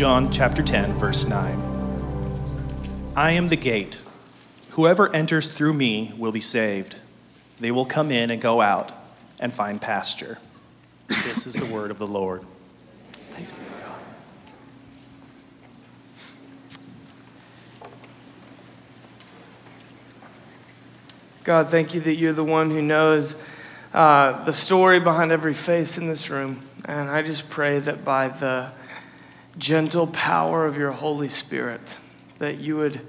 John chapter 10, verse 9. I am the gate. Whoever enters through me will be saved. They will come in and go out and find pasture. This is the word of the Lord. Thanks be to God. God, thank you that you're the one who knows the story behind every face in this room. And I just pray that by the gentle power of your Holy Spirit, that you would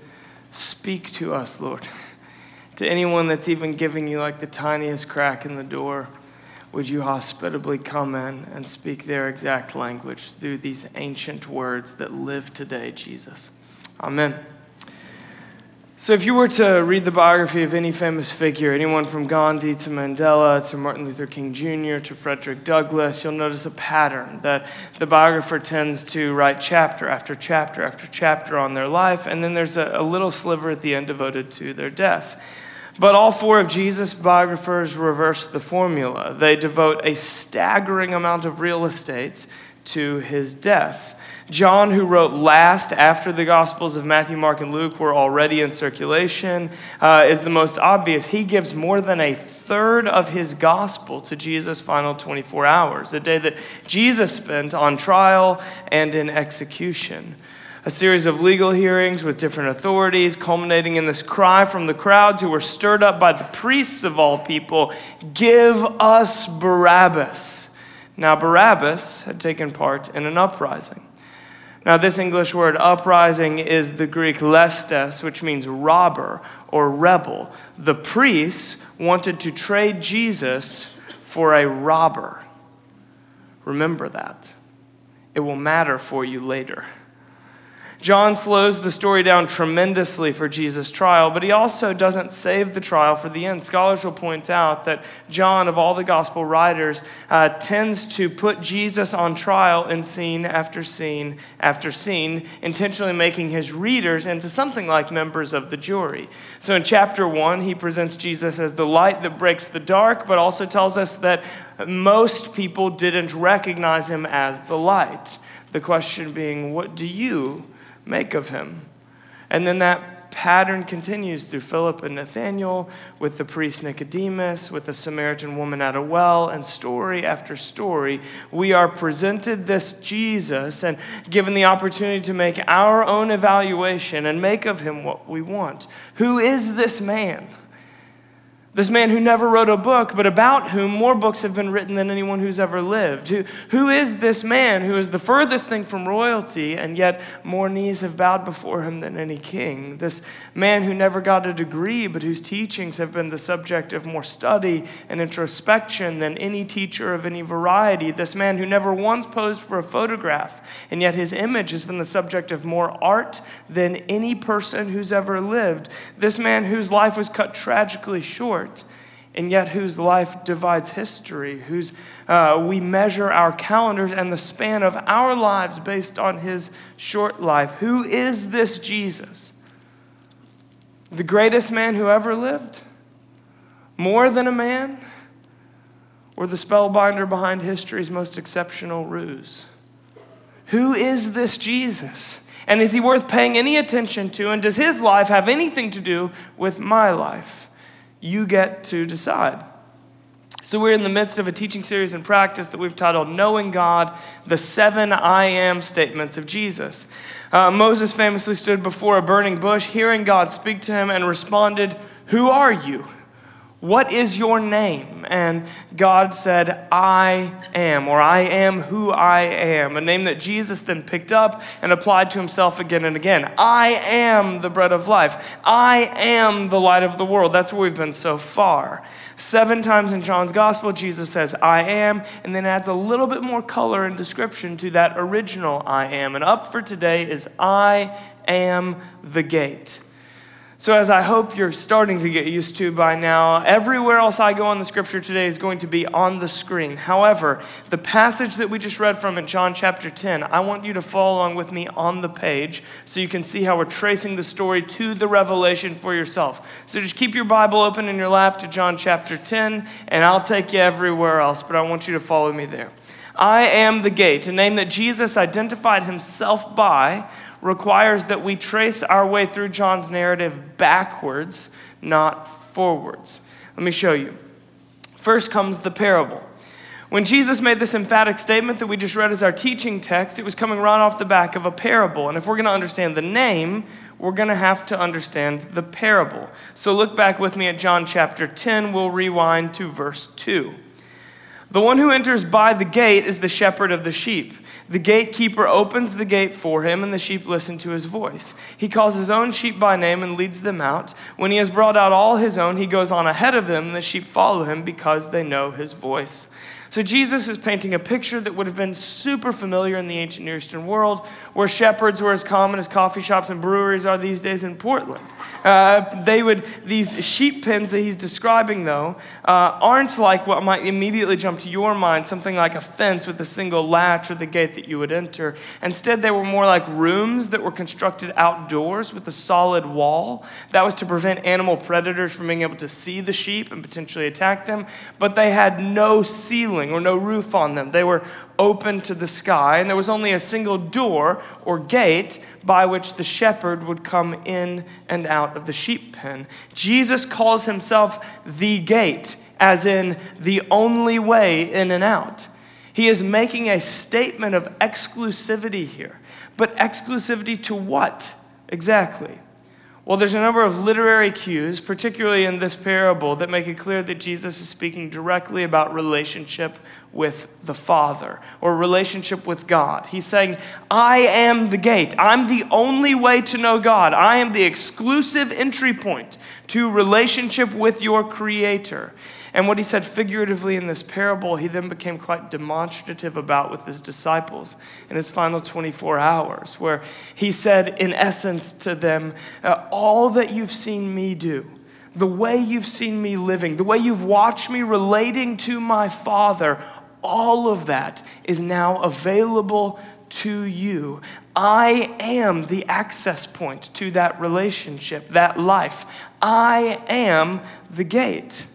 speak to us, Lord. To anyone that's even giving you like the tiniest crack in the door, would you hospitably come in and speak their exact language through these ancient words that live today, Jesus. Amen. So if you were to read the biography of any famous figure, anyone from Gandhi to Mandela to Martin Luther King Jr. to Frederick Douglass, you'll notice a pattern that the biographer tends to write chapter after chapter after chapter on their life, and then there's a little sliver at the end devoted to their death. But all four of Jesus' biographers reverse the formula. They devote a staggering amount of real estate to his death. John, who wrote last after the Gospels of Matthew, Mark, and Luke were already in circulation, is the most obvious. He gives more than a third of his gospel to Jesus' final 24 hours, a day that Jesus spent on trial and in execution. A series of legal hearings with different authorities, culminating in this cry from the crowds who were stirred up by the priests of all people, "Give us Barabbas." Now, Barabbas had taken part in an uprising. Now, this English word uprising is the Greek lestes, which means robber or rebel. The priests wanted to trade Jesus for a robber. Remember that. It will matter for you later. John slows the story down tremendously for Jesus' trial, but he also doesn't save the trial for the end. Scholars will point out that John, of all the gospel writers, tends to put Jesus on trial in scene after scene after scene, intentionally making his readers into something like members of the jury. So in chapter 1, he presents Jesus as the light that breaks the dark, but also tells us that most people didn't recognize him as the light. The question being, what do you make of him? And then that pattern continues through Philip and Nathanael, with the priest Nicodemus, with the Samaritan woman at a well, and story after story, we are presented this Jesus and given the opportunity to make our own evaluation and make of him what we want. Who is this man? This man who never wrote a book, but about whom more books have been written than anyone who's ever lived. Who is this man who is the furthest thing from royalty, and yet more knees have bowed before him than any king? This man who never got a degree, but whose teachings have been the subject of more study and introspection than any teacher of any variety. This man who never once posed for a photograph, and yet his image has been the subject of more art than any person who's ever lived. This man whose life was cut tragically short, and yet whose life divides history, whose we measure our calendars and the span of our lives based on his short life. Who is this Jesus? The greatest man who ever lived? More than a man? Or the spellbinder behind history's most exceptional ruse? Who is this Jesus? And is he worth paying any attention to? And does his life have anything to do with my life? You get to decide. So we're in the midst of a teaching series in practice that we've titled Knowing God, the 7 I Am Statements of Jesus. Moses famously stood before a burning bush, hearing God speak to him, and responded, "Who are you? What is your name?" And God said, "I am," or "I am who I am," a name that Jesus then picked up and applied to himself again and again. I am the bread of life. I am the light of the world. That's where we've been so far. 7 times in John's gospel, Jesus says, "I am," and then adds a little bit more color and description to that original "I am." And up for today is "I am the gate." So as I hope you're starting to get used to by now, everywhere else I go on the scripture today is going to be on the screen. However, the passage that we just read from in John chapter 10, I want you to follow along with me on the page so you can see how we're tracing the story to the revelation for yourself. So just keep your Bible open in your lap to John chapter 10, and I'll take you everywhere else, but I want you to follow me there. I am the gate. A name that Jesus identified himself by requires that we trace our way through John's narrative backwards, not forwards. Let me show you. First comes the parable. When Jesus made this emphatic statement that we just read as our teaching text, it was coming right off the back of a parable. And if we're going to understand the name, we're going to have to understand the parable. So look back with me at John chapter 10. We'll rewind to verse 2. The one who enters by the gate is the shepherd of the sheep. The gatekeeper opens the gate for him, and the sheep listen to his voice. He calls his own sheep by name and leads them out. When he has brought out all his own, he goes on ahead of them, and the sheep follow him because they know his voice. So Jesus is painting a picture that would have been super familiar in the ancient Near Eastern world, where shepherds were as common as coffee shops and breweries are these days in Portland. These sheep pens that he's describing, though, aren't like what might immediately jump to your mind, something like a fence with a single latch or the gate that you would enter. Instead, they were more like rooms that were constructed outdoors with a solid wall. That was to prevent animal predators from being able to see the sheep and potentially attack them, but they had no ceiling or no roof on them. They were open to the sky, and there was only a single door or gate by which the shepherd would come in and out of the sheep pen. Jesus calls himself the gate, as in the only way in and out. He is making a statement of exclusivity here. But exclusivity to what exactly? Well, there's a number of literary cues, particularly in this parable, that make it clear that Jesus is speaking directly about relationship with the Father or relationship with God. He's saying, I am the gate. I'm the only way to know God. I am the exclusive entry point to relationship with your Creator. And what he said figuratively in this parable, he then became quite demonstrative about with his disciples in his final 24 hours, where he said, in essence, to them, all that you've seen me do, the way you've seen me living, the way you've watched me relating to my Father, all of that is now available to you. I am the access point to that relationship, that life. I am the gate.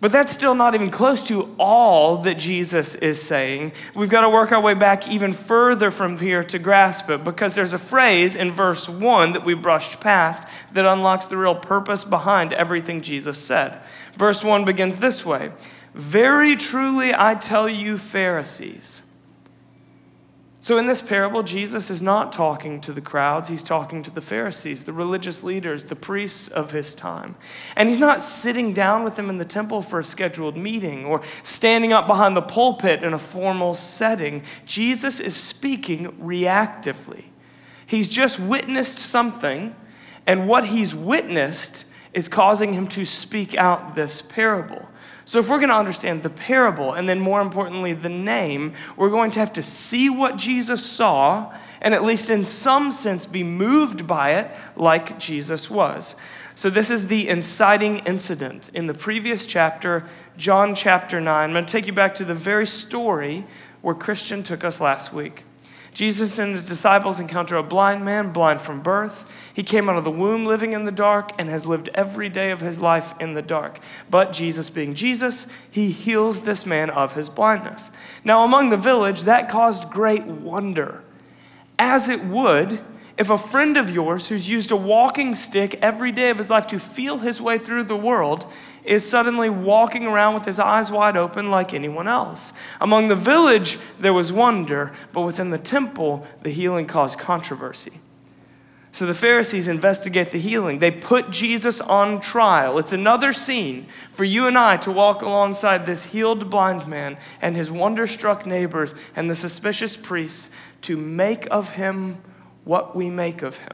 But that's still not even close to all that Jesus is saying. We've got to work our way back even further from here to grasp it, because there's a phrase in verse 1 that we brushed past that unlocks the real purpose behind everything Jesus said. Verse 1 begins this way: "Very truly I tell you, Pharisees." So in this parable, Jesus is not talking to the crowds. He's talking to the Pharisees, the religious leaders, the priests of his time. And he's not sitting down with them in the temple for a scheduled meeting or standing up behind the pulpit in a formal setting. Jesus is speaking reactively. He's just witnessed something, and what he's witnessed is causing him to speak out this parable. So if we're going to understand the parable, and then more importantly, the name, we're going to have to see what Jesus saw, and at least in some sense be moved by it like Jesus was. So this is the inciting incident in the previous chapter, John chapter 9. I'm going to take you back to the very story where Christian took us last week. Jesus and his disciples encounter a blind man, blind from birth. He came out of the womb living in the dark and has lived every day of his life in the dark. But Jesus being Jesus, he heals this man of his blindness. Now, among the village, that caused great wonder, as it would if a friend of yours who's used a walking stick every day of his life to feel his way through the world is suddenly walking around with his eyes wide open like anyone else. Among the village, there was wonder, but within the temple, the healing caused controversy. So the Pharisees investigate the healing. They put Jesus on trial. It's another scene for you and I to walk alongside this healed blind man and his wonderstruck neighbors and the suspicious priests to make of him what we make of him.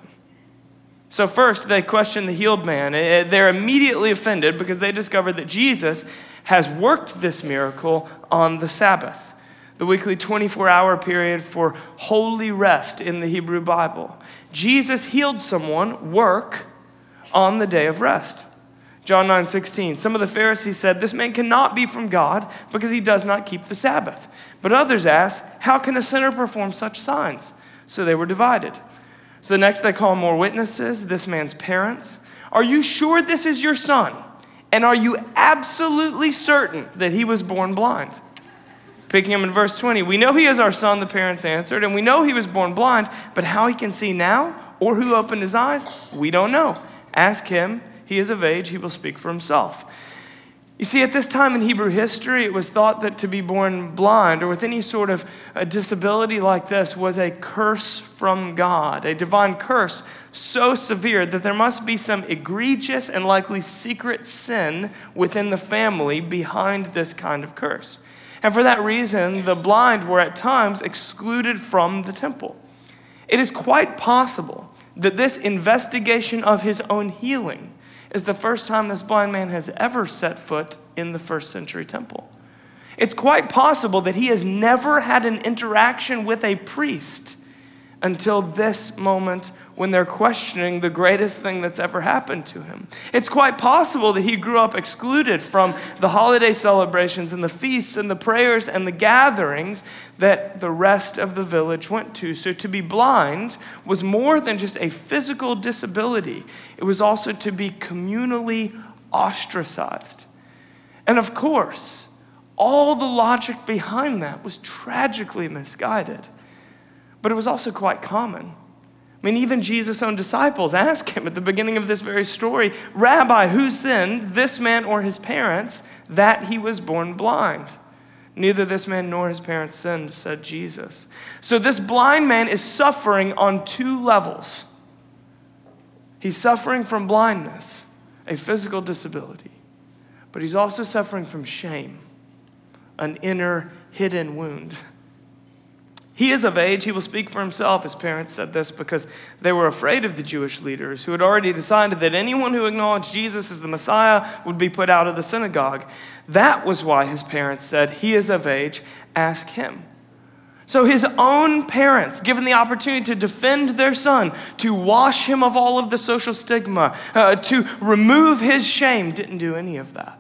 So first, they question the healed man. They're immediately offended because they discover that Jesus has worked this miracle on the Sabbath, the weekly 24-hour period for holy rest in the Hebrew Bible. Jesus healed someone, work, on the day of rest. John 9:16, some of the Pharisees said, "This man cannot be from God because he does not keep the Sabbath." But others asked, "How can a sinner perform such signs?" So they were divided. So next they call more witnesses, this man's parents. "Are you sure this is your son? And are you absolutely certain that he was born blind?" Picking him in verse 20, we know he is our son, the parents answered, and we know he was born blind, but how he can see now or who opened his eyes, we don't know. Ask him, he is of age, he will speak for himself. You see, at this time in Hebrew history, it was thought that to be born blind or with any sort of a disability like this was a curse from God, a divine curse so severe that there must be some egregious and likely secret sin within the family behind this kind of curse. And for that reason, the blind were at times excluded from the temple. It is quite possible that this investigation of his own healing is the first time this blind man has ever set foot in the first century temple. It's quite possible that he has never had an interaction with a priest until this moment when they're questioning the greatest thing that's ever happened to him. It's quite possible that he grew up excluded from the holiday celebrations and the feasts and the prayers and the gatherings that the rest of the village went to. So to be blind was more than just a physical disability. It was also to be communally ostracized. And of course, all the logic behind that was tragically misguided, but it was also quite common. I mean, even Jesus' own disciples ask him at the beginning of this very story, Rabbi, who sinned, this man or his parents, that he was born blind? Neither this man nor his parents sinned, said Jesus. So this blind man is suffering on two levels. He's suffering from blindness, a physical disability, but he's also suffering from shame, an inner hidden wound. He is of age, he will speak for himself. His parents said this because they were afraid of the Jewish leaders who had already decided that anyone who acknowledged Jesus as the Messiah would be put out of the synagogue. That was why his parents said, he is of age, ask him. So his own parents, given the opportunity to defend their son, to wash him of all of the social stigma, to remove his shame, didn't do any of that.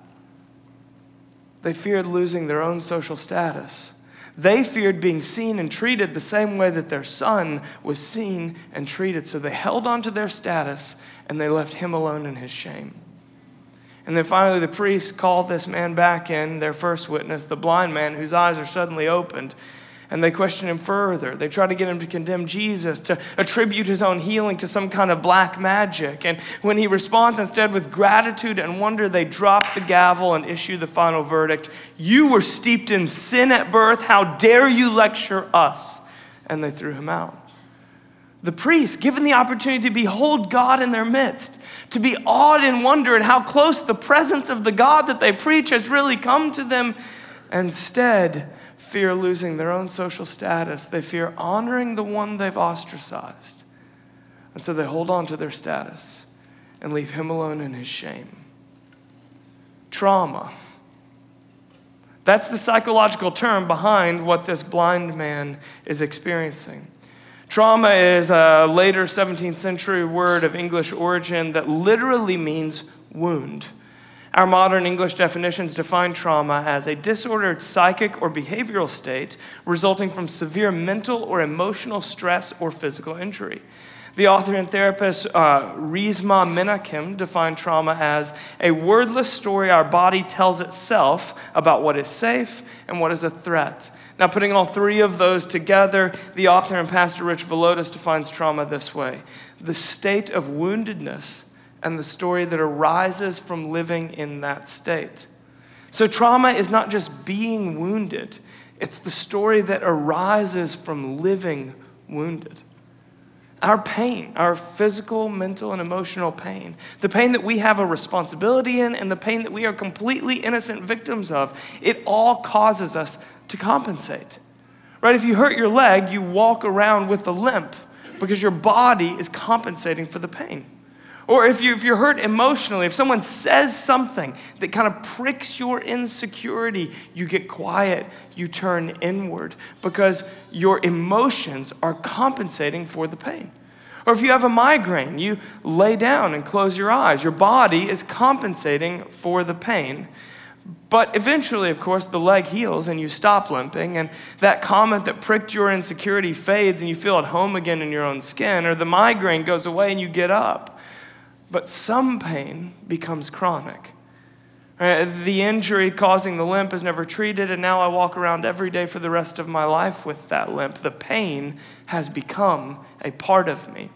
They feared losing their own social status. They feared being seen and treated the same way that their son was seen and treated. So they held on to their status and they left him alone in his shame. And then finally, the priests called this man back in, their first witness, the blind man whose eyes are suddenly opened. And they question him further. They try to get him to condemn Jesus, to attribute his own healing to some kind of black magic. And when he responds instead with gratitude and wonder, they drop the gavel and issue the final verdict. You were steeped in sin at birth. How dare you lecture us? And they threw him out. The priests, given the opportunity to behold God in their midst, to be awed and wonder at how close the presence of the God that they preach has really come to them, instead fear losing their own social status. They fear honoring the one they've ostracized. And so they hold on to their status and leave him alone in his shame. Trauma. That's the psychological term behind what this blind man is experiencing. Trauma is a later 17th century word of English origin that literally means wound. Our modern English definitions define trauma as a disordered psychic or behavioral state resulting from severe mental or emotional stress or physical injury. The author and therapist Resmaa Menakem defined trauma as a wordless story our body tells itself about what is safe and what is a threat. Now, putting all three of those together, the author and pastor Rich Villodas defines trauma this way: the state of woundedness and the story that arises from living in that state. So trauma is not just being wounded, it's the story that arises from living wounded. Our pain, our physical, mental, and emotional pain, the pain that we have a responsibility in and the pain that we are completely innocent victims of, it all causes us to compensate, right? If you hurt your leg, you walk around with a limp because your body is compensating for the pain. Or if you're hurt emotionally, if someone says something that kind of pricks your insecurity, you get quiet, you turn inward because your emotions are compensating for the pain. Or if you have a migraine, you lay down and close your eyes. Your body is compensating for the pain. But eventually, of course, the leg heals and you stop limping, and that comment that pricked your insecurity fades and you feel at home again in your own skin, or the migraine goes away and you get up. But some pain becomes chronic. The injury causing the limp is never treated, and now I walk around every day for the rest of my life with that limp. The pain has become a part of me.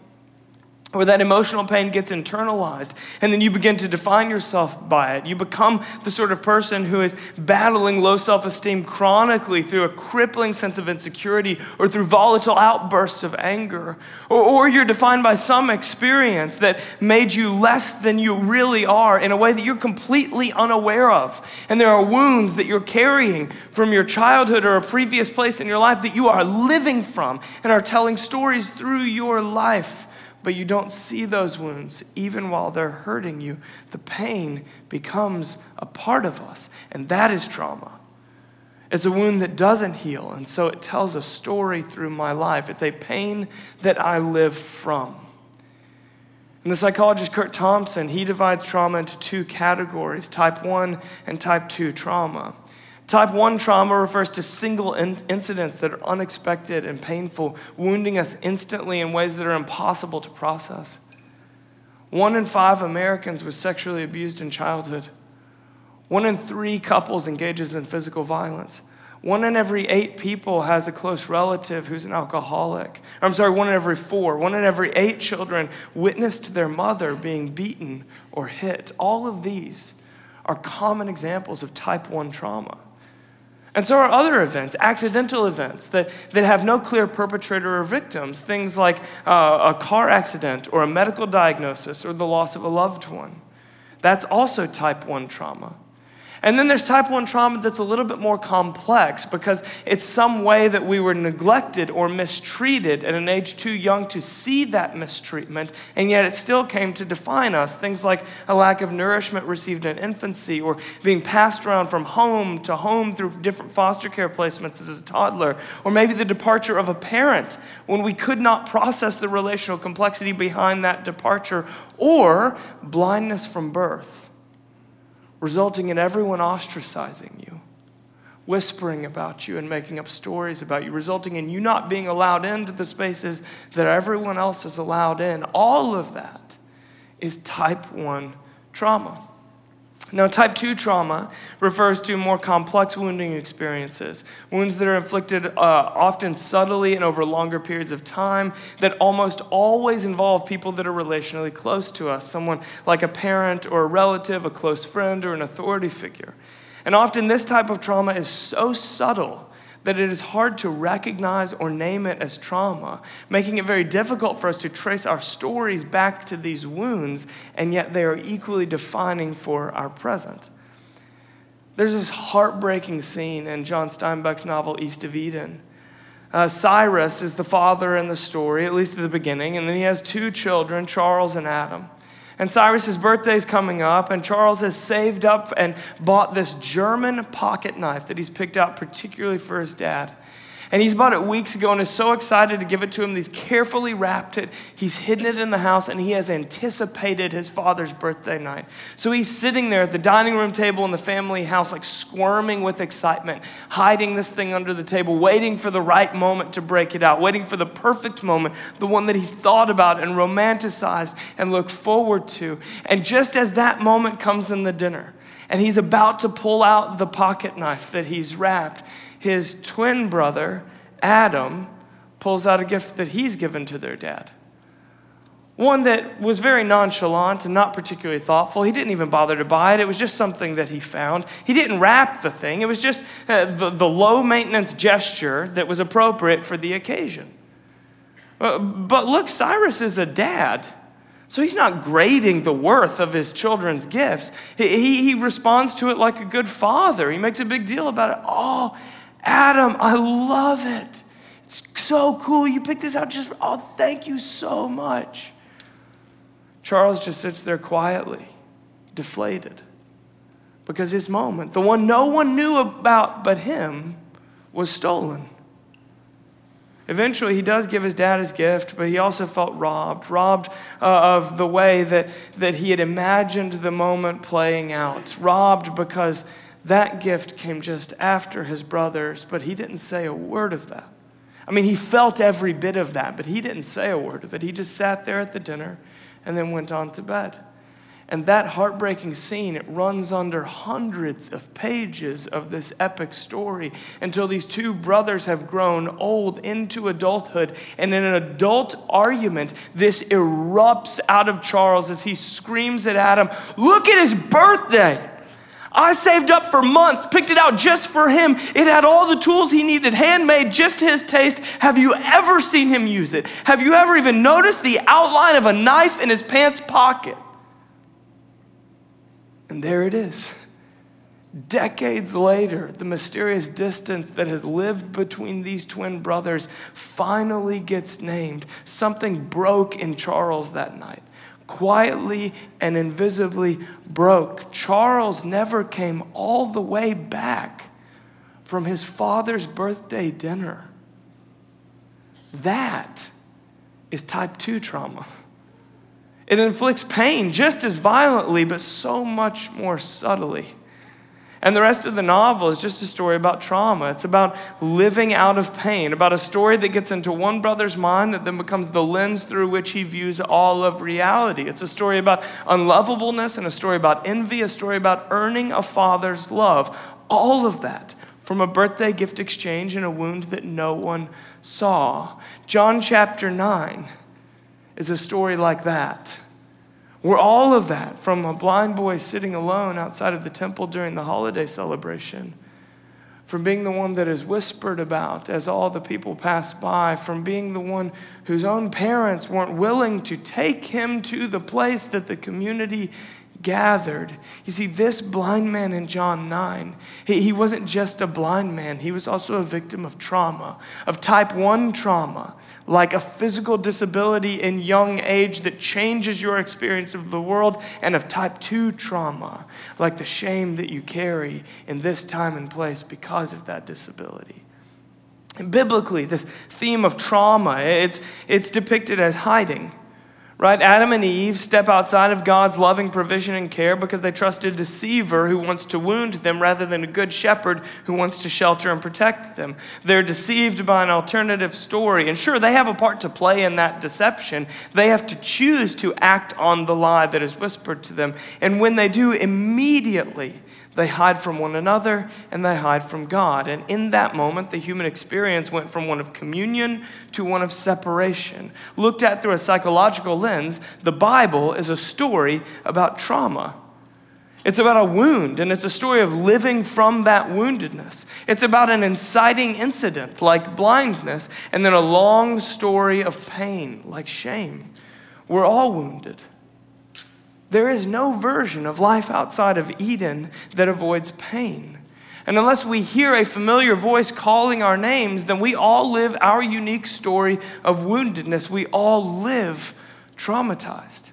Or that emotional pain gets internalized, and then you begin to define yourself by it. You become the sort of person who is battling low self-esteem chronically through a crippling sense of insecurity or through volatile outbursts of anger. Or you're defined by some experience that made you less than you really are in a way that you're completely unaware of. And there are wounds that you're carrying from your childhood or a previous place in your life that you are living from and are telling stories through your life. But you don't see those wounds even while they're hurting you. The pain becomes a part of us, and that is trauma. It's a wound that doesn't heal, and so it tells a story through my life. It's a pain that I live from. And the psychologist Kurt Thompson, he divides trauma into two categories, type 1 and type 2 trauma. Type 1 trauma refers to single incidents that are unexpected and painful, wounding us instantly in ways that are impossible to process. 1 in 5 Americans was sexually abused in childhood. 1 in 3 couples engages in physical violence. 1 in every 8 people has a close relative who's an alcoholic. 1 in every 4. 1 in every 8 children witnessed their mother being beaten or hit. All of these are common examples of type 1 trauma. And so are other events, accidental events that have no clear perpetrator or victims, things like a car accident or a medical diagnosis or the loss of a loved one. That's also type 1 trauma. And then there's type 1 trauma that's a little bit more complex because it's some way that we were neglected or mistreated at an age too young to see that mistreatment, and yet it still came to define us. Things like a lack of nourishment received in infancy or being passed around from home to home through different foster care placements as a toddler, or maybe the departure of a parent when we could not process the relational complexity behind that departure, or blindness from birth, resulting in everyone ostracizing you, whispering about you and making up stories about you, resulting in you not being allowed into the spaces that everyone else is allowed in. All of that is type 1 trauma. Now, type 2 trauma refers to more complex wounding experiences, wounds that are inflicted often subtly and over longer periods of time that almost always involve people that are relationally close to us, someone like a parent or a relative, a close friend, or an authority figure. And often this type of trauma is so subtle that it is hard to recognize or name it as trauma, making it very difficult for us to trace our stories back to these wounds, and yet they are equally defining for our present. There's this heartbreaking scene in John Steinbeck's novel, East of Eden. Cyrus is the father in the story, at least at the beginning, and then he has 2 children, Charles and Adam. And Cyrus's birthday's coming up, and Charles has saved up and bought this German pocket knife that he's picked out particularly for his dad. And he's bought it weeks ago and is so excited to give it to him. He's carefully wrapped it. He's hidden it in the house, and he has anticipated his father's birthday night. So he's sitting there at the dining room table in the family house, like squirming with excitement, hiding this thing under the table, waiting for the right moment to break it out, waiting for the perfect moment, the one that he's thought about and romanticized and looked forward to. And just as that moment comes in the dinner, and he's about to pull out the pocket knife that he's wrapped, his twin brother, Adam, pulls out a gift that he's given to their dad. One that was very nonchalant and not particularly thoughtful. He didn't even bother to buy it. It was just something that he found. He didn't wrap the thing. It was just the low-maintenance gesture that was appropriate for the occasion. But look, Cyrus is a dad. So he's not grading the worth of his children's gifts. He responds to it like a good father. He makes a big deal about it. Oh, Adam, I love it. It's so cool. You picked this out just for, oh, thank you so much. Charles just sits there quietly, deflated, because his moment, the one no one knew about but him, was stolen. Eventually, he does give his dad his gift, but he also felt robbed of the way that he had imagined the moment playing out, robbed because that gift came just after his brother's, but he didn't say a word of that. I mean, he felt every bit of that, but he didn't say a word of it. He just sat there at the dinner and then went on to bed. And that heartbreaking scene, it runs under hundreds of pages of this epic story until these two brothers have grown old into adulthood. And in an adult argument, this erupts out of Charles as he screams at Adam, "Look at his birthday. I saved up for months, picked it out just for him. It had all the tools he needed, handmade, just to his taste. Have you ever seen him use it? Have you ever even noticed the outline of a knife in his pants pocket?" And there it is. Decades later, the mysterious distance that has lived between these twin brothers finally gets named. Something broke in Charles that night. Quietly and invisibly broke. Charles never came all the way back from his father's birthday dinner. That is type 2 trauma. It inflicts pain just as violently, but so much more subtly. And the rest of the novel is just a story about trauma. It's about living out of pain, about a story that gets into one brother's mind that then becomes the lens through which he views all of reality. It's a story about unlovableness and a story about envy, a story about earning a father's love. All of that from a birthday gift exchange and a wound that no one saw. John chapter 9 is a story like that, where all of that, from a blind boy sitting alone outside of the temple during the holiday celebration, from being the one that is whispered about as all the people pass by, from being the one whose own parents weren't willing to take him to the place that the community gathered. You see, this blind man in John 9, he wasn't just a blind man. He was also a victim of trauma, of type 1 trauma, like a physical disability in young age that changes your experience of the world, and of type 2 trauma, like the shame that you carry in this time and place because of that disability. And biblically, this theme of trauma, it's depicted as hiding. Right? Adam and Eve step outside of God's loving provision and care because they trust a deceiver who wants to wound them rather than a good shepherd who wants to shelter and protect them. They're deceived by an alternative story. And sure, they have a part to play in that deception. They have to choose to act on the lie that is whispered to them. And when they do, immediately they hide from one another and they hide from God. And in that moment, the human experience went from one of communion to one of separation. Looked at through a psychological lens, the Bible is a story about trauma. It's about a wound, and it's a story of living from that woundedness. It's about an inciting incident like blindness, and then a long story of pain like shame. We're all wounded. There is no version of life outside of Eden that avoids pain. And unless we hear a familiar voice calling our names, then we all live our unique story of woundedness. We all live traumatized.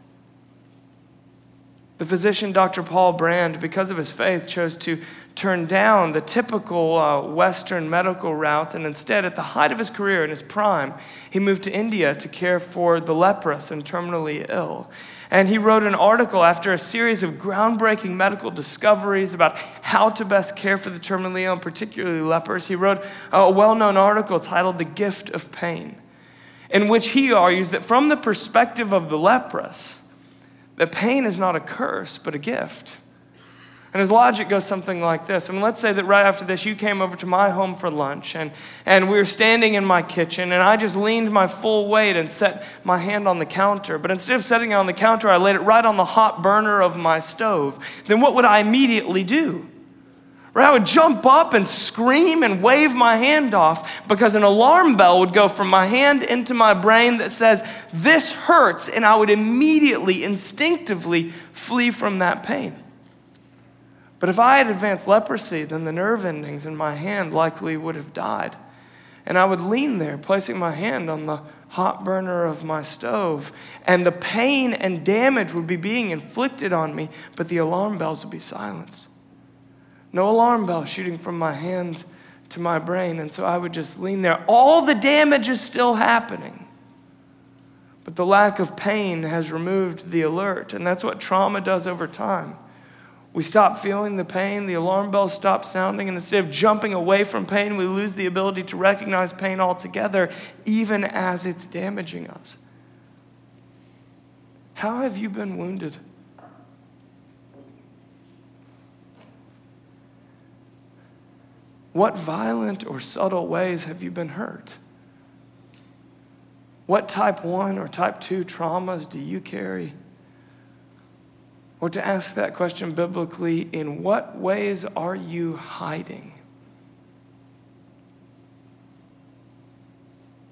The physician, Dr. Paul Brand, because of his faith, chose to turned down the typical Western medical route, and instead, at the height of his career, in his prime, he moved to India to care for the leprous and terminally ill. And he wrote an article after a series of groundbreaking medical discoveries about how to best care for the terminally ill, and particularly lepers. He wrote a well-known article titled "The Gift of Pain," in which he argues that from the perspective of the leprous, that pain is not a curse, but a gift. And his logic goes something like this. I mean, let's say that right after this, you came over to my home for lunch, and we were standing in my kitchen, and I just leaned my full weight and set my hand on the counter. But instead of setting it on the counter, I laid it right on the hot burner of my stove. Then what would I immediately do? Right? I would jump up and scream and wave my hand off, because an alarm bell would go from my hand into my brain that says, "This hurts," and I would immediately, instinctively flee from that pain. But if I had advanced leprosy, then the nerve endings in my hand likely would have died. And I would lean there, placing my hand on the hot burner of my stove, and the pain and damage would be being inflicted on me, but the alarm bells would be silenced. No alarm bell shooting from my hand to my brain, and so I would just lean there. All the damage is still happening, but the lack of pain has removed the alert, and that's what trauma does over time. We stop feeling the pain, the alarm bells stop sounding, and instead of jumping away from pain, we lose the ability to recognize pain altogether, even as it's damaging us. How have you been wounded? What violent or subtle ways have you been hurt? What type 1 or type 2 traumas do you carry? Or to ask that question biblically, in what ways are you hiding?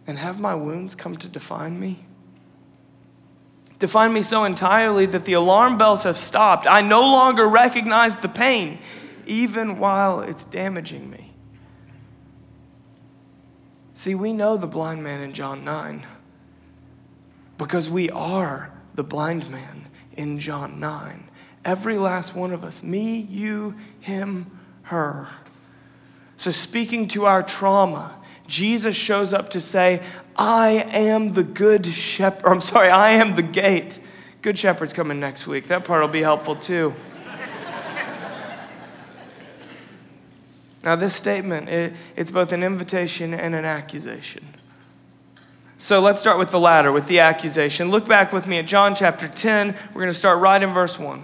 And have my wounds come to define me? Define me so entirely that the alarm bells have stopped. I no longer recognize the pain, even while it's damaging me. See, we know the blind man in John 9. Because we are the blind man in John 9. Every last one of us. Me, you, him, her. So speaking to our trauma, Jesus shows up to say, I am the gate. Good Shepherd's coming next week. That part will be helpful too. Now this statement, it's both an invitation and an accusation. So let's start with the latter, with the accusation. Look back with me at John chapter 10. We're going to start right in verse 1.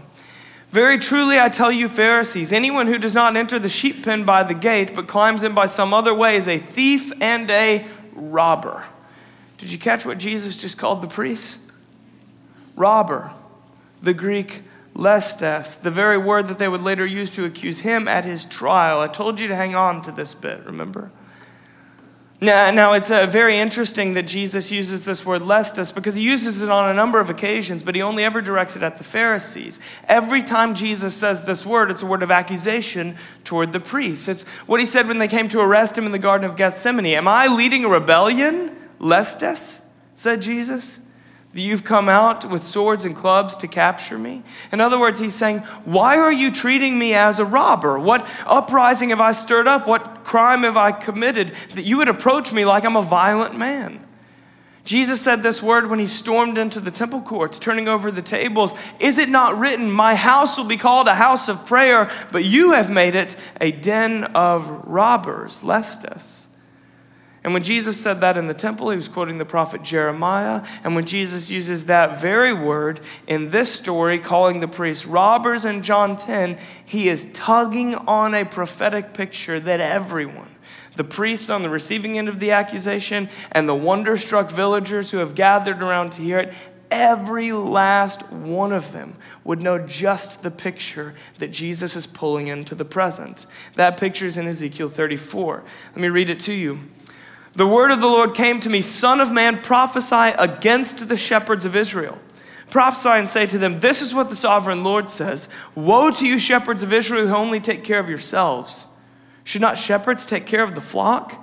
Very truly I tell you, Pharisees, anyone who does not enter the sheep pen by the gate but climbs in by some other way is a thief and a robber. Did you catch what Jesus just called the priests? Robber. The Greek lestes, the very word that they would later use to accuse him at his trial. I told you to hang on to this bit, remember? Now it's very interesting that Jesus uses this word lestes because he uses it on a number of occasions, but he only ever directs it at the Pharisees. Every time Jesus says this word, it's a word of accusation toward the priests. It's what he said when they came to arrest him in the Garden of Gethsemane. Am I leading a rebellion, lestes, said Jesus? That you've come out with swords and clubs to capture me? In other words, he's saying, why are you treating me as a robber? What uprising have I stirred up? What crime have I committed that you would approach me like I'm a violent man? Jesus said this word when he stormed into the temple courts, turning over the tables. Is it not written, my house will be called a house of prayer, but you have made it a den of robbers, lestes. And when Jesus said that in the temple, he was quoting the prophet Jeremiah. And when Jesus uses that very word in this story, calling the priests robbers in John 10, he is tugging on a prophetic picture that everyone, the priests on the receiving end of the accusation and the wonderstruck villagers who have gathered around to hear it, every last one of them would know just the picture that Jesus is pulling into the present. That picture is in Ezekiel 34. Let me read it to you. The word of the Lord came to me, Son of man, prophesy against the shepherds of Israel. Prophesy and say to them, this is what the sovereign Lord says. Woe to you, shepherds of Israel, who only take care of yourselves. Should not shepherds take care of the flock?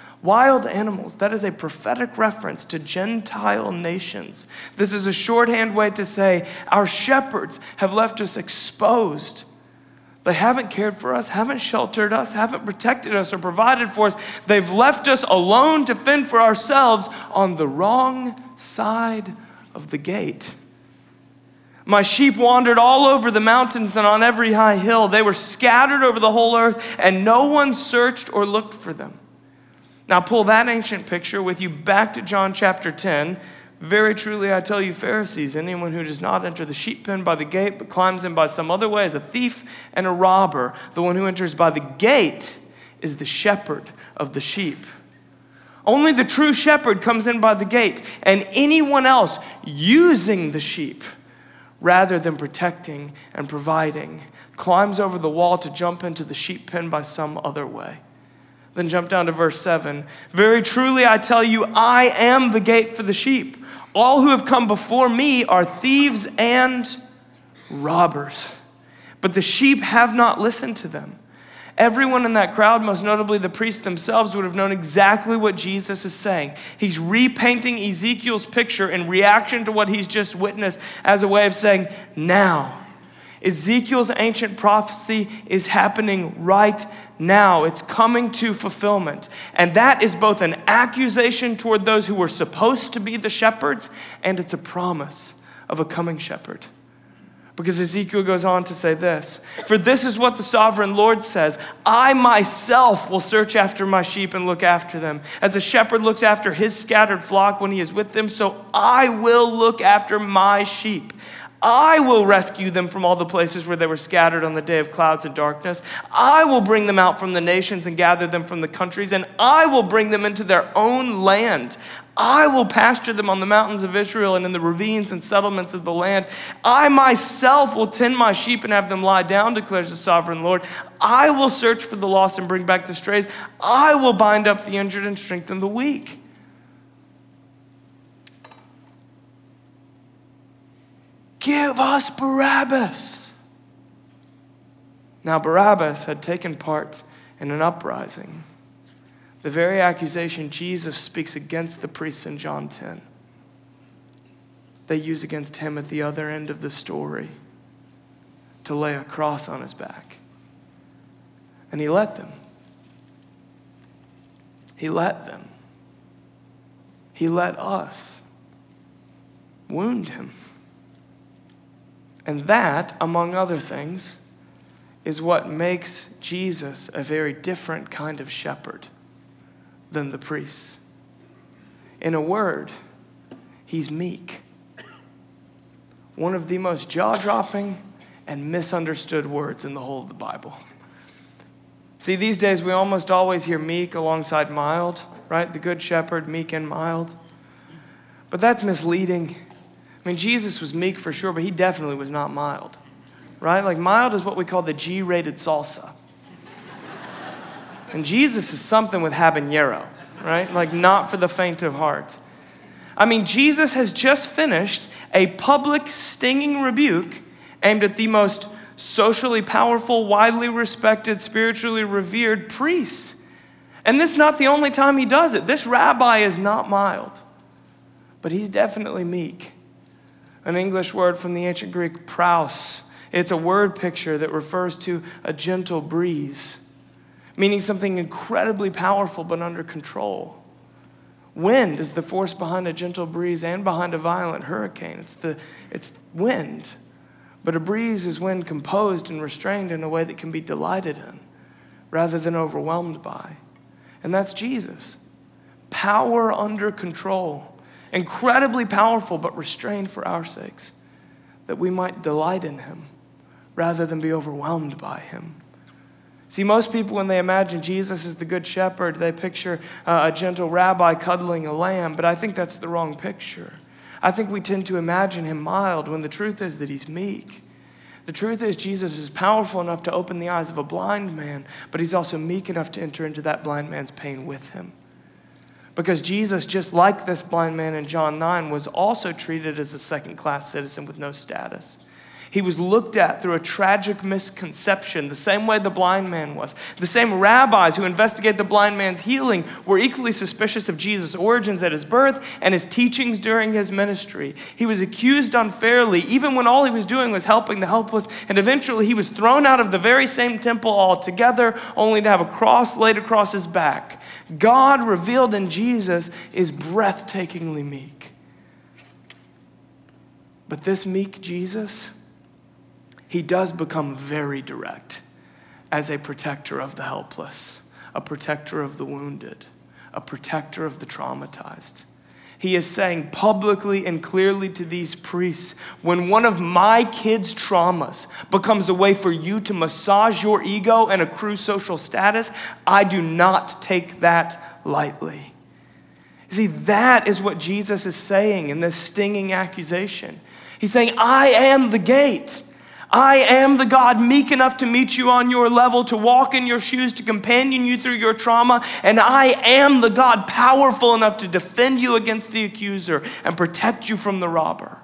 Wild animals, that is a prophetic reference to Gentile nations. This is a shorthand way to say our shepherds have left us exposed. They haven't cared for us, haven't sheltered us, haven't protected us or provided for us. They've left us alone to fend for ourselves on the wrong side of the gate. My sheep wandered all over the mountains and on every high hill. They were scattered over the whole earth, and no one searched or looked for them. Now pull that ancient picture with you back to John chapter 10. Very truly I tell you, Pharisees, anyone who does not enter the sheep pen by the gate but climbs in by some other way is a thief and a robber. The one who enters by the gate is the shepherd of the sheep. Only the true shepherd comes in by the gate, and anyone else using the sheep rather than protecting and providing climbs over the wall to jump into the sheep pen by some other way. Then jump down to verse 7. Very truly I tell you, I am the gate for the sheep. All who have come before me are thieves and robbers, but the sheep have not listened to them. Everyone in that crowd, most notably the priests themselves, would have known exactly what Jesus is saying. He's repainting Ezekiel's picture in reaction to what he's just witnessed as a way of saying, now. Ezekiel's ancient prophecy is happening right now. It's coming to fulfillment. And that is both an accusation toward those who were supposed to be the shepherds, and it's a promise of a coming shepherd. Because Ezekiel goes on to say this, "For this is what the sovereign Lord says, I myself will search after my sheep and look after them. As a shepherd looks after his scattered flock when he is with them, so I will look after my sheep. I will rescue them from all the places where they were scattered on the day of clouds and darkness. I will bring them out from the nations and gather them from the countries, and I will bring them into their own land. I will pasture them on the mountains of Israel and in the ravines and settlements of the land. I myself will tend my sheep and have them lie down, declares the sovereign Lord. I will search for the lost and bring back the strays. I will bind up the injured and strengthen the weak." Give us Barabbas. Now Barabbas had taken part in an uprising, the very accusation Jesus speaks against the priests in John 10. They use against him at the other end of the story to lay a cross on his back. And he let them. He let them. He let us wound him. And that, among other things, is what makes Jesus a very different kind of shepherd than the priests. In a word, he's meek. One of the most jaw-dropping and misunderstood words in the whole of the Bible. See, these days we almost always hear meek alongside mild, right? The good shepherd, meek and mild. But that's misleading. I mean, Jesus was meek for sure, but he definitely was not mild, right? Like mild is what we call the G-rated salsa. And Jesus is something with habanero, right? Like not for the faint of heart. I mean, Jesus has just finished a public stinging rebuke aimed at the most socially powerful, widely respected, spiritually revered priests. And this is not the only time he does it. This rabbi is not mild, but he's definitely meek. An English word from the ancient Greek, praus. It's a word picture that refers to a gentle breeze, meaning something incredibly powerful but under control. Wind is the force behind a gentle breeze and behind a violent hurricane. It's wind. But a breeze is wind composed and restrained in a way that can be delighted in rather than overwhelmed by. And that's Jesus. Power under control. Incredibly powerful, but restrained for our sakes, that we might delight in him rather than be overwhelmed by him. See, most people, when they imagine Jesus as the good shepherd, they picture a gentle rabbi cuddling a lamb, but I think that's the wrong picture. I think we tend to imagine him mild when the truth is that he's meek. The truth is Jesus is powerful enough to open the eyes of a blind man, but he's also meek enough to enter into that blind man's pain with him. Because Jesus, just like this blind man in John 9, was also treated as a second-class citizen with no status. He was looked at through a tragic misconception, the same way the blind man was. The same rabbis who investigate the blind man's healing were equally suspicious of Jesus' origins at his birth and his teachings during his ministry. He was accused unfairly, even when all he was doing was helping the helpless, and eventually he was thrown out of the very same temple altogether, only to have a cross laid across his back. God revealed in Jesus is breathtakingly meek. But this meek Jesus, he does become very direct as a protector of the helpless, a protector of the wounded, a protector of the traumatized. He is saying publicly and clearly to these priests, when one of my kids' traumas becomes a way for you to massage your ego and accrue social status, I do not take that lightly. See, that is what Jesus is saying in this stinging accusation. He's saying, I am the gate. I am the God meek enough to meet you on your level, to walk in your shoes, to companion you through your trauma, and I am the God powerful enough to defend you against the accuser and protect you from the robber.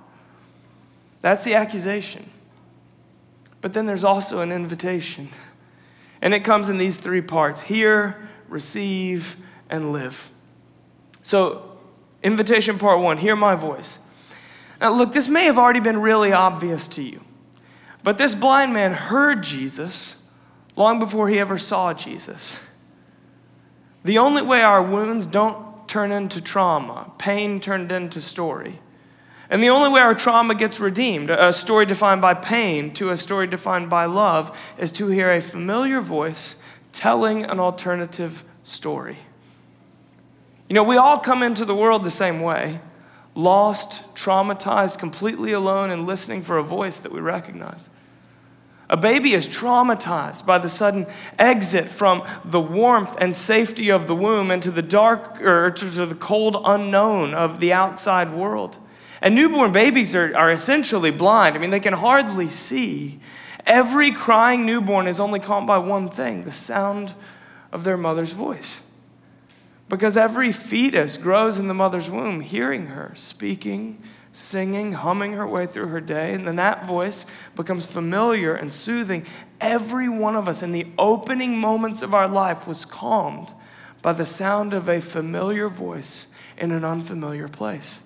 That's the accusation. But then there's also an invitation, and it comes in these three parts: hear, receive, and live. So, invitation part one, hear my voice. Now look, this may have already been really obvious to you, but this blind man heard Jesus long before he ever saw Jesus. The only way our wounds don't turn into trauma, pain turned into story, And the only way our trauma gets redeemed, a story defined by pain to a story defined by love, is to hear a familiar voice telling an alternative story. You know, we all come into the world the same way, lost, traumatized, completely alone, and listening for a voice that we recognize. A baby is traumatized by the sudden exit from the warmth and safety of the womb into the dark, or to the cold unknown of the outside world. And newborn babies are essentially blind. I mean, they can hardly see. Every crying newborn is only calmed by one thing, the sound of their mother's voice. Because every fetus grows in the mother's womb, hearing her speaking, singing, humming her way through her day. And then that voice becomes familiar and soothing. Every one of us in the opening moments of our life was calmed by the sound of a familiar voice in an unfamiliar place.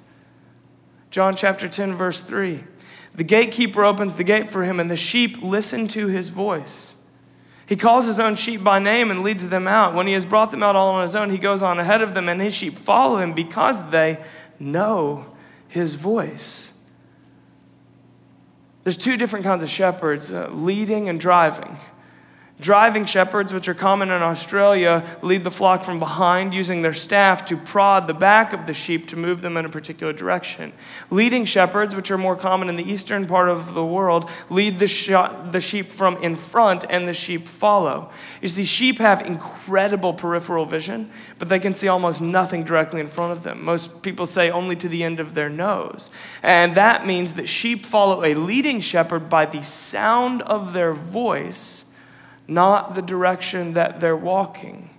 John chapter 10, verse 3. The gatekeeper opens the gate for him, and the sheep listen to his voice. He calls his own sheep by name and leads them out. When he has brought them out all on his own, he goes on ahead of them, and his sheep follow him because they know his voice. There's two different kinds of shepherds, leading and driving. Driving shepherds, which are common in Australia, lead the flock from behind, using their staff to prod the back of the sheep to move them in a particular direction. Leading shepherds, which are more common in the eastern part of the world, lead the sheep from in front, and the sheep follow. You see, sheep have incredible peripheral vision, but they can see almost nothing directly in front of them. Most people say only to the end of their nose. And that means that sheep follow a leading shepherd by the sound of their voice, not the direction that they're walking.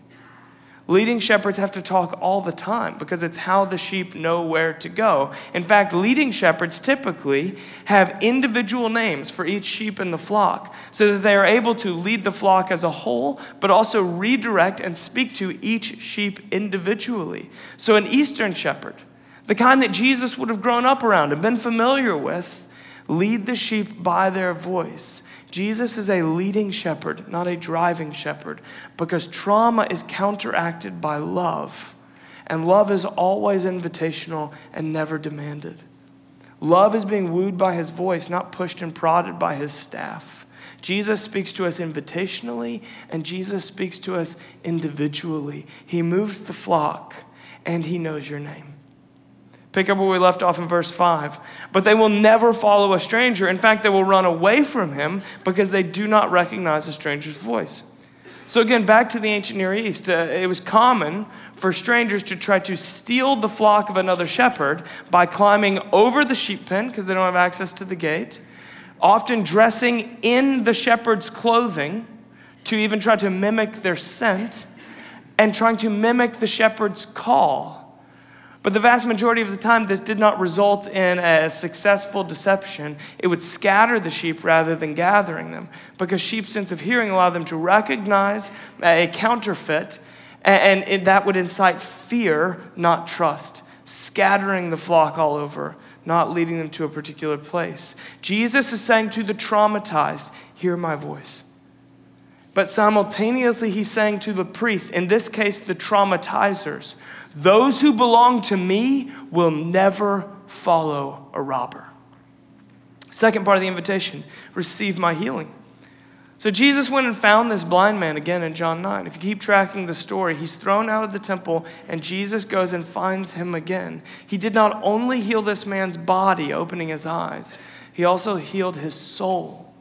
Leading shepherds have to talk all the time because it's how the sheep know where to go. In fact, leading shepherds typically have individual names for each sheep in the flock so that they are able to lead the flock as a whole, but also redirect and speak to each sheep individually. So an Eastern shepherd, the kind that Jesus would have grown up around and been familiar with, lead the sheep by their voice. Jesus is a leading shepherd, not a driving shepherd, because trauma is counteracted by love, and love is always invitational and never demanded. Love is being wooed by his voice, not pushed and prodded by his staff. Jesus speaks to us invitationally, and Jesus speaks to us individually. He moves the flock, and he knows your name. Pick up where we left off in verse 5. But they will never follow a stranger. In fact, they will run away from him because they do not recognize a stranger's voice. So again, back to the ancient Near East. It was common for strangers to try to steal the flock of another shepherd by climbing over the sheep pen because they don't have access to the gate, often dressing in the shepherd's clothing to even try to mimic their scent, and trying to mimic the shepherd's call. But the vast majority of the time, this did not result in a successful deception. It would scatter the sheep rather than gathering them, because sheep's sense of hearing allowed them to recognize a counterfeit, and that would incite fear, not trust, scattering the flock all over, not leading them to a particular place. Jesus is saying to the traumatized, hear my voice. But simultaneously, he's saying to the priests, in this case, the traumatizers, those who belong to me will never follow a robber. Second part of the invitation, receive my healing. So Jesus went and found this blind man again in John 9. If you keep tracking the story, he's thrown out of the temple, and Jesus goes and finds him again. He did not only heal this man's body, opening his eyes, he also healed his soul,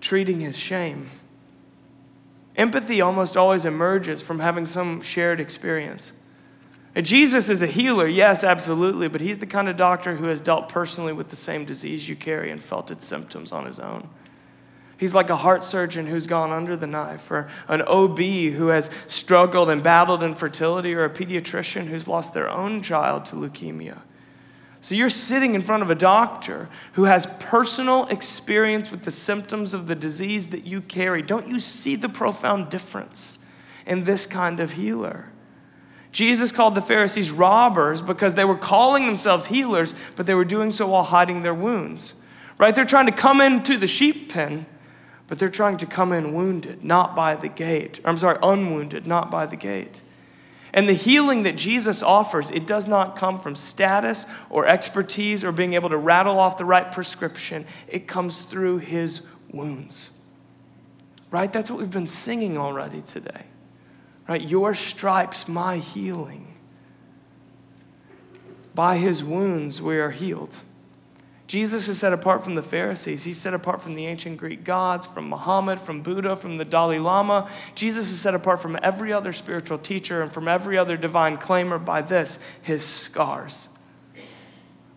treating his shame. Empathy almost always emerges from having some shared experience. Jesus is a healer, yes, absolutely, but he's the kind of doctor who has dealt personally with the same disease you carry and felt its symptoms on his own. He's like a heart surgeon who's gone under the knife, or an OB who has struggled and battled infertility, or a pediatrician who's lost their own child to leukemia. So you're sitting in front of a doctor who has personal experience with the symptoms of the disease that you carry. Don't you see the profound difference in this kind of healer? Jesus called the Pharisees robbers because they were calling themselves healers, but they were doing so while hiding their wounds, right? They're trying to come into the sheep pen, but they're trying to come in wounded, not by the gate. Unwounded, not by the gate. And the healing that Jesus offers, it does not come from status or expertise or being able to rattle off the right prescription. It comes through his wounds. Right? That's what we've been singing already today. Right? Your stripes, my healing. By his wounds, we are healed. Jesus is set apart from the Pharisees. He's set apart from the ancient Greek gods, from Muhammad, from Buddha, from the Dalai Lama. Jesus is set apart from every other spiritual teacher and from every other divine claimer by this, his scars.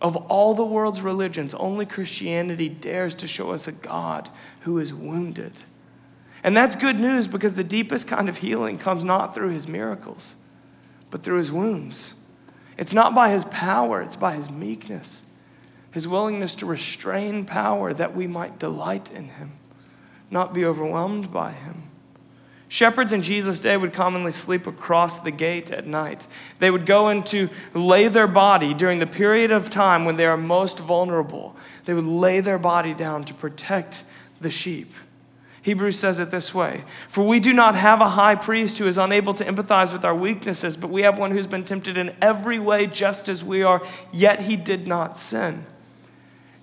Of all the world's religions, only Christianity dares to show us a God who is wounded. And that's good news because the deepest kind of healing comes not through his miracles, but through his wounds. It's not by his power, it's by his meekness. His willingness to restrain power that we might delight in him, not be overwhelmed by him. Shepherds in Jesus' day would commonly sleep across the gate at night. They would go in to lay their body during the period of time when they are most vulnerable. They would lay their body down to protect the sheep. Hebrews says it this way, "For we do not have a high priest who is unable to empathize with our weaknesses, but we have one who's been tempted in every way just as we are, yet he did not sin."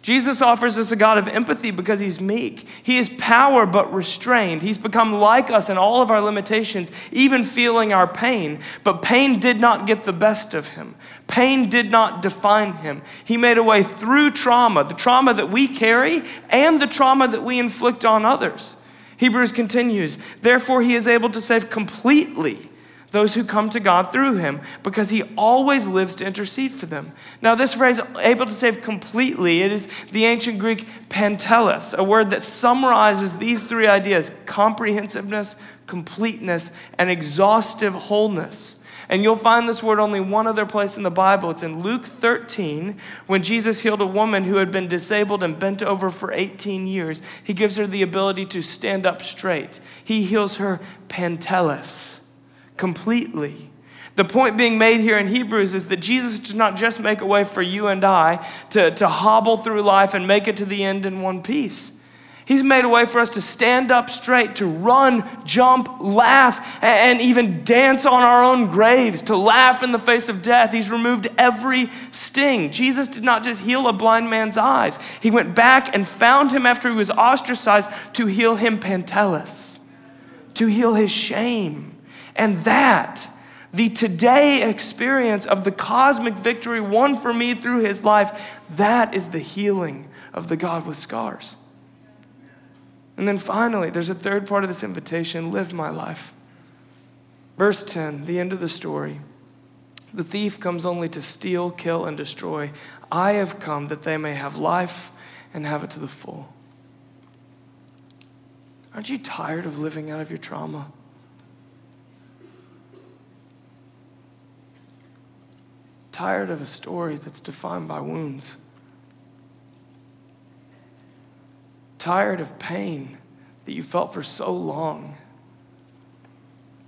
Jesus offers us a God of empathy because he's meek. He is power but restrained. He's become like us in all of our limitations, even feeling our pain. But pain did not get the best of him. Pain did not define him. He made a way through trauma, the trauma that we carry and the trauma that we inflict on others. Hebrews continues, "Therefore he is able to save completely those who come to God through him, because he always lives to intercede for them." Now this phrase, able to save completely, it is the ancient Greek pantelos, a word that summarizes these three ideas: comprehensiveness, completeness, and exhaustive wholeness. And you'll find this word only one other place in the Bible. It's in Luke 13, when Jesus healed a woman who had been disabled and bent over for 18 years. He gives her the ability to stand up straight. He heals her pantelos. Completely. The point being made here in Hebrews is that Jesus does not just make a way for you and I to hobble through life and make it to the end in one piece. He's made a way for us to stand up straight, to run, jump, laugh, and even dance on our own graves, to laugh in the face of death. He's removed every sting. Jesus did not just heal a blind man's eyes. He went back and found him after he was ostracized to heal him pantelos, to heal his shame. And that, the today experience of the cosmic victory won for me through his life, that is the healing of the God with scars. And then finally, there's a third part of this invitation: live my life. Verse 10, the end of the story. "The thief comes only to steal, kill, and destroy. I have come that they may have life and have it to the full." Aren't you tired of living out of your trauma? Tired of a story that's defined by wounds. Tired of pain that you felt for so long.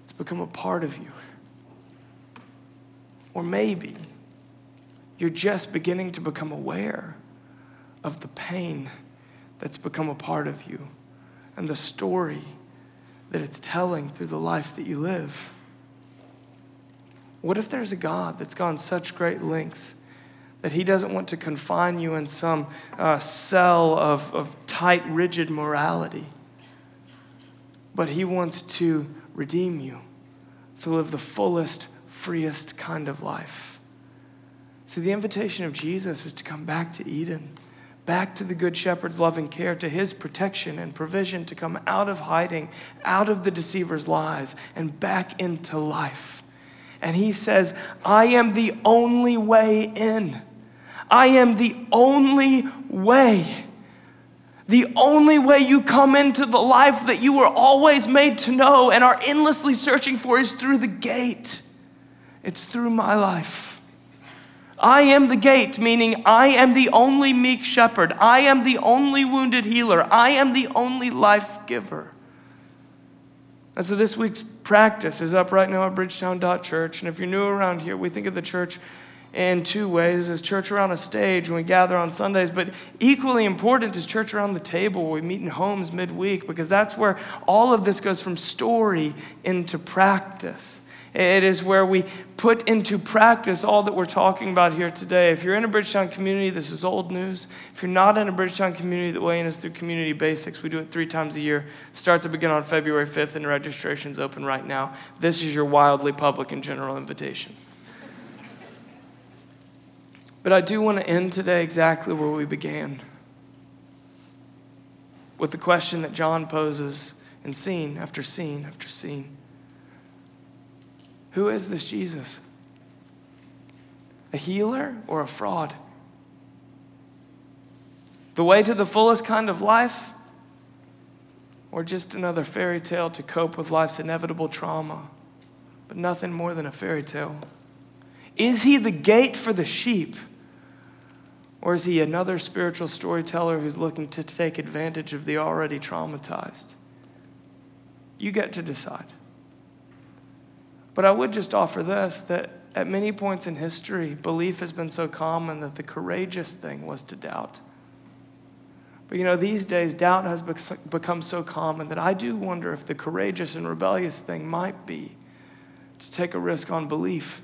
It's become a part of you. Or maybe you're just beginning to become aware of the pain that's become a part of you and the story that it's telling through the life that you live. What if there's a God that's gone such great lengths that he doesn't want to confine you in some cell of tight, rigid morality, but he wants to redeem you, to live the fullest, freest kind of life? See, the invitation of Jesus is to come back to Eden, back to the Good Shepherd's love and care, to his protection and provision, to come out of hiding, out of the deceiver's lies, and back into life. And he says, "I am the only way in. I am the only way. The only way you come into the life that you were always made to know and are endlessly searching for is through the gate. It's through my life. I am the gate," meaning I am the only meek shepherd. I am the only wounded healer. I am the only life giver. And so this week's practice is up right now at Bridgetown.church. And if you're new around here, we think of the church in two ways: as church around a stage when we gather on Sundays, but equally important is church around the table where we meet in homes midweek, because that's where all of this goes from story into practice. It is where we put into practice all that we're talking about here today. If you're in a Bridgetown community, this is old news. If you're not in a Bridgetown community, the way in is through Community Basics. We do it 3 times a year. Starts up again on February 5th, and registration's open right now. This is your wildly public and general invitation. But I do want to end today exactly where we began, with the question that John poses in scene after scene after scene. Who is this Jesus? A healer or a fraud? The way to the fullest kind of life, or just another fairy tale to cope with life's inevitable trauma, but nothing more than a fairy tale? Is he the gate for the sheep, or is he another spiritual storyteller who's looking to take advantage of the already traumatized? You get to decide. But I would just offer this, that at many points in history, belief has been so common that the courageous thing was to doubt. But these days, doubt has become so common that I do wonder if the courageous and rebellious thing might be to take a risk on belief.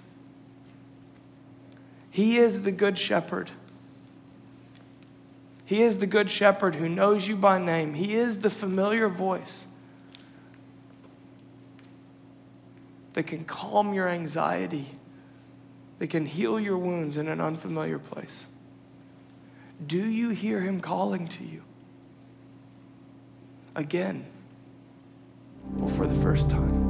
He is the good shepherd. He is the good shepherd who knows you by name. He is the familiar voice that can calm your anxiety, that can heal your wounds in an unfamiliar place. Do you hear him calling to you? Again, or for the first time?